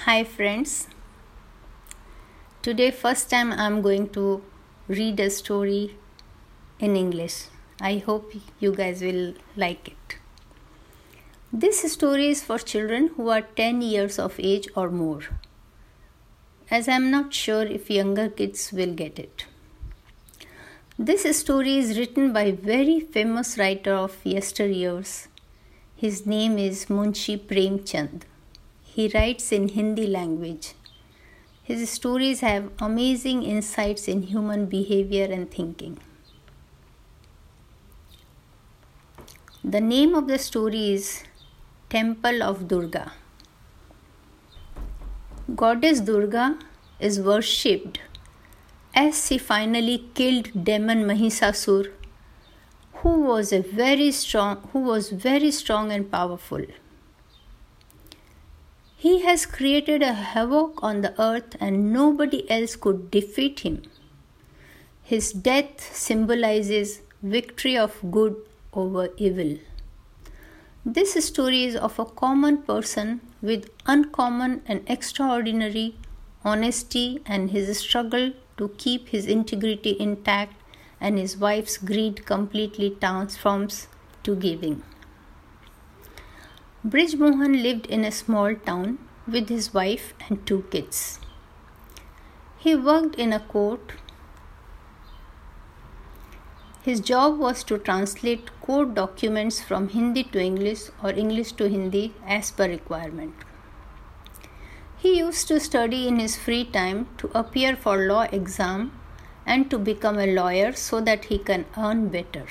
Hi friends, today first time I am going to read a story in English. I hope you guys will like it. This story is for children who are 10 years of age or more, as I am not sure if younger kids will get it. This story is written by very famous writer of yesteryears. His name is Munshi Prem Chand. He writes in Hindi language. His stories have amazing insights in human behavior and thinking. The name of the story is Temple of Durga. Goddess Durga is worshipped as she finally killed demon Mahisasur, who was very strong and powerful. He has created a havoc on the earth and nobody else could defeat him. His death symbolizes victory of good over evil. This story is of a common person with uncommon and extraordinary honesty and his struggle to keep his integrity intact and his wife's greed completely transforms to giving. Brij Mohan lived in a small town with his wife and two kids. He worked in a court. His job was to translate court documents from Hindi to English or English to Hindi as per requirement. He used to study in his free time to appear for law exam and to become a lawyer so that he can earn better.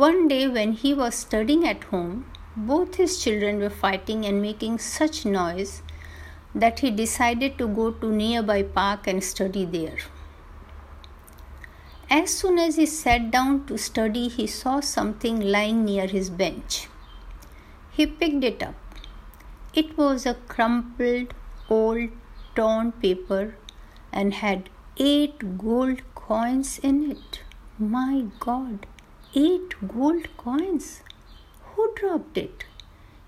One day when he was studying at home, both his children were fighting and making such noise that he decided to go to nearby park and study there. As soon as he sat down to study, he saw something lying near his bench. He picked it up. It was a crumpled, old, torn paper and had 8 gold coins in it. My God! 8 gold coins. Who dropped it?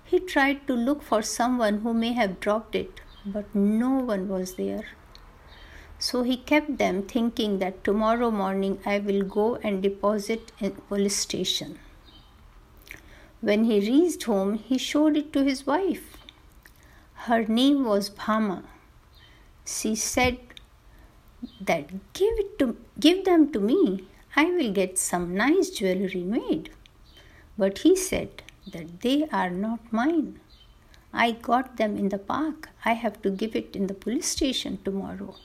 He tried to look for someone who may have dropped it, but no one was there. So he kept them, thinking that tomorrow morning I will go and deposit in police station. When he reached home, he showed it to his wife. Her name was Bhama. She said that give them to me. I will get some nice jewelry made. But he said that they are not mine. I got them in the park. I have to give it in the police station tomorrow.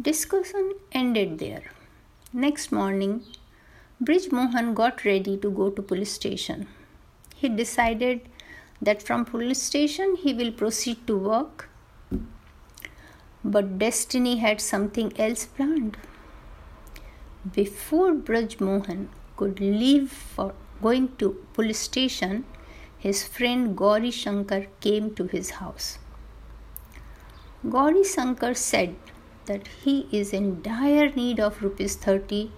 Discussion ended there. Next morning, Brij Mohan got ready to go to police station. He decided that from police station he will proceed to work. But destiny had something else planned. Before Brij Mohan could leave for going to police station, his friend Gauri Shankar came to his house. Gauri Shankar said that he is in dire need of rupees 30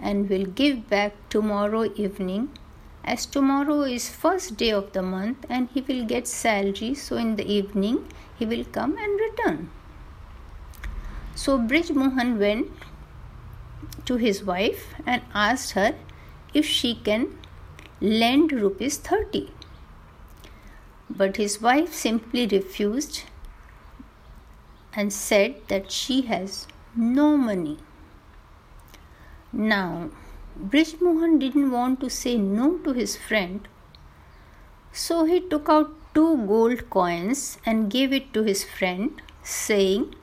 and will give back tomorrow evening, as tomorrow is first day of the month and he will get salary, so in the evening he will come and return. So Brij Mohan went to his wife and asked her if she can lend rupees 30. But his wife simply refused and said that she has no money. Now, Brij Mohan didn't want to say no to his friend, so he took out 2 gold coins and gave it to his friend, saying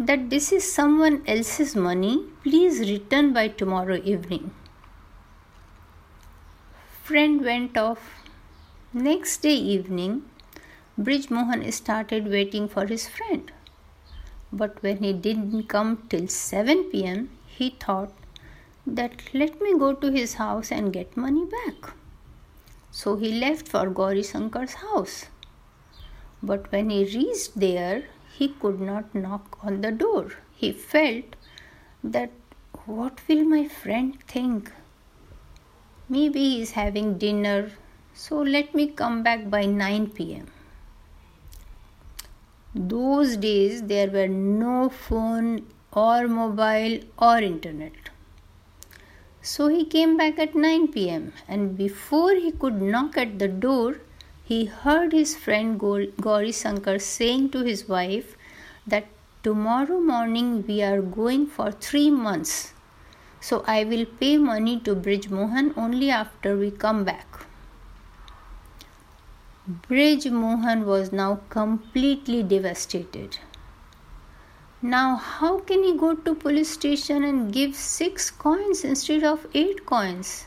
that this is someone else's money, please return by tomorrow evening. Friend went off. Next day evening, Brij Mohan started waiting for his friend. But when he didn't come till 7 p.m., he thought that let me go to his house and get money back. So he left for Gauri Shankar's house. But when he reached there, he could not knock on the door. He felt that what will my friend think? Maybe he is having dinner, so let me come back by 9 p.m. those days there were no phone or mobile or internet. So he came back at 9 p.m. and before he could knock at the door, he heard his friend Gauri Shankar saying to his wife that tomorrow morning we are going for 3 months. So I will pay money to Brij Mohan only after we come back. Brij Mohan was now completely devastated. Now how can he go to police station and give 6 coins instead of 8 coins?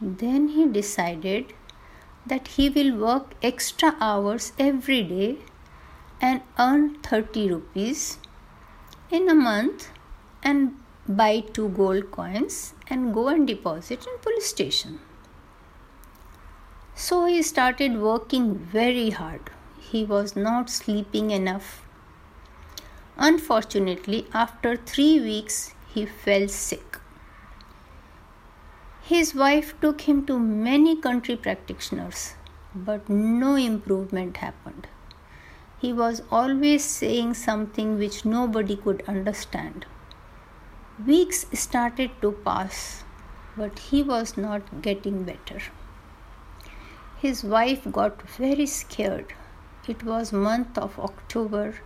Then he decided that he will work extra hours every day and earn 30 rupees in a month and buy 2 gold coins and go and deposit in police station. So he started working very hard. He was not sleeping enough. Unfortunately, after 3 weeks, he fell sick. His wife took him to many country practitioners, but no improvement happened. He was always saying something which nobody could understand. Weeks started to pass, but he was not getting better. His wife got very scared. It was month of October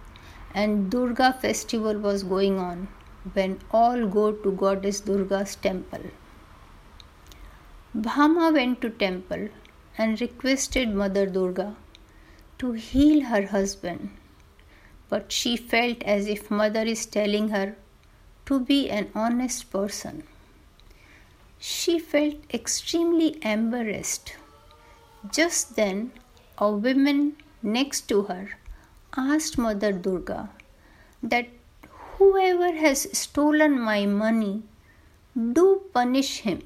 and Durga festival was going on when all go to goddess Durga's temple. Bhama went to temple and requested Mother Durga to heal her husband, but she felt as if Mother is telling her to be an honest person. She felt extremely embarrassed. Just then, a woman next to her asked Mother Durga that whoever has stolen my money, do punish him.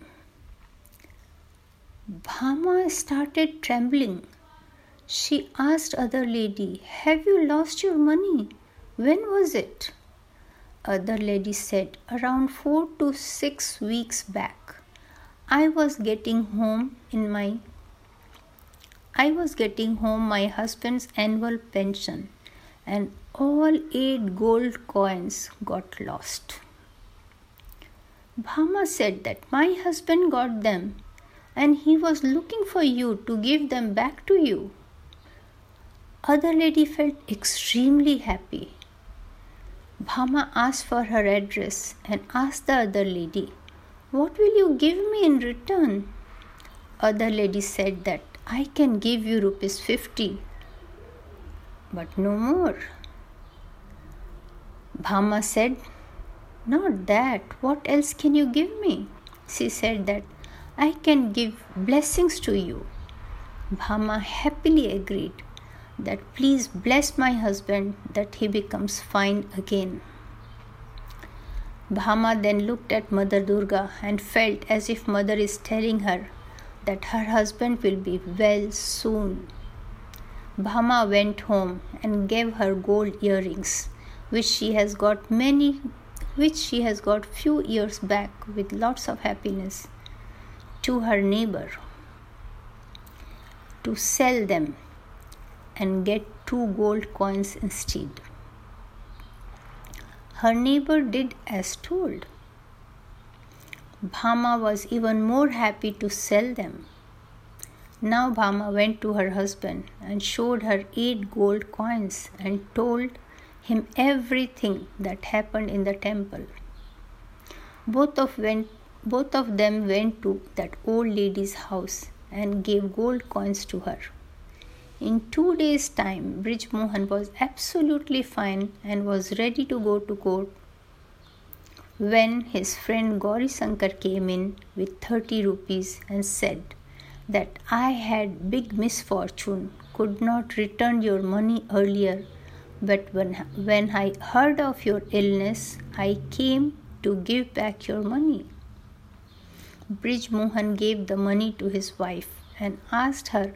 Bhama started trembling. She asked other lady, "Have you lost your money? When was it?" Other lady said, "Around 4 to 6 weeks back. I was getting home my husband's annual pension and all 8 gold coins got lost." Bhama said that my husband got them and he was looking for you to give them back to you. Other lady felt extremely happy. Bhama asked for her address and asked the other lady, "What will you give me in return?" Other lady said that, "I can give you ₹50, but no more." Bhama said, "Not that. What else can you give me?" She said that, "I can give blessings to you." Bhama happily agreed that, "Please bless my husband that he becomes fine again." Bhama then looked at Mother Durga and felt as if Mother is telling her that her husband will be well soon. Bhama went home and gave her gold earrings, which she has got few years back with lots of happiness, to her neighbor to sell them and get 2 gold coins instead. Her neighbor did as told. Bhama was even more happy to sell them. Now Bhama went to her husband and showed her 8 gold coins and told him everything that happened in the temple. Both of them went to that old lady's house and gave gold coins to her. In 2 days' time, Brij Mohan was absolutely fine and was ready to go to court when his friend Gauri Shankar came in with 30 rupees and said that, "I had big misfortune, could not return your money earlier, but when I heard of your illness, I came to give back your money." Brij Mohan gave the money to his wife and asked her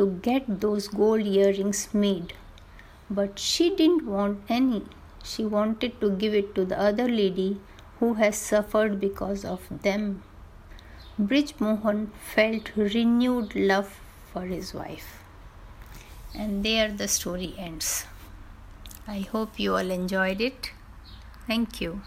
to get those gold earrings made, but she didn't want any. She wanted to give it to the other lady who has suffered because of them. Brij Mohan felt renewed love for his wife. and there the story ends. I hope you all enjoyed it. Thank you.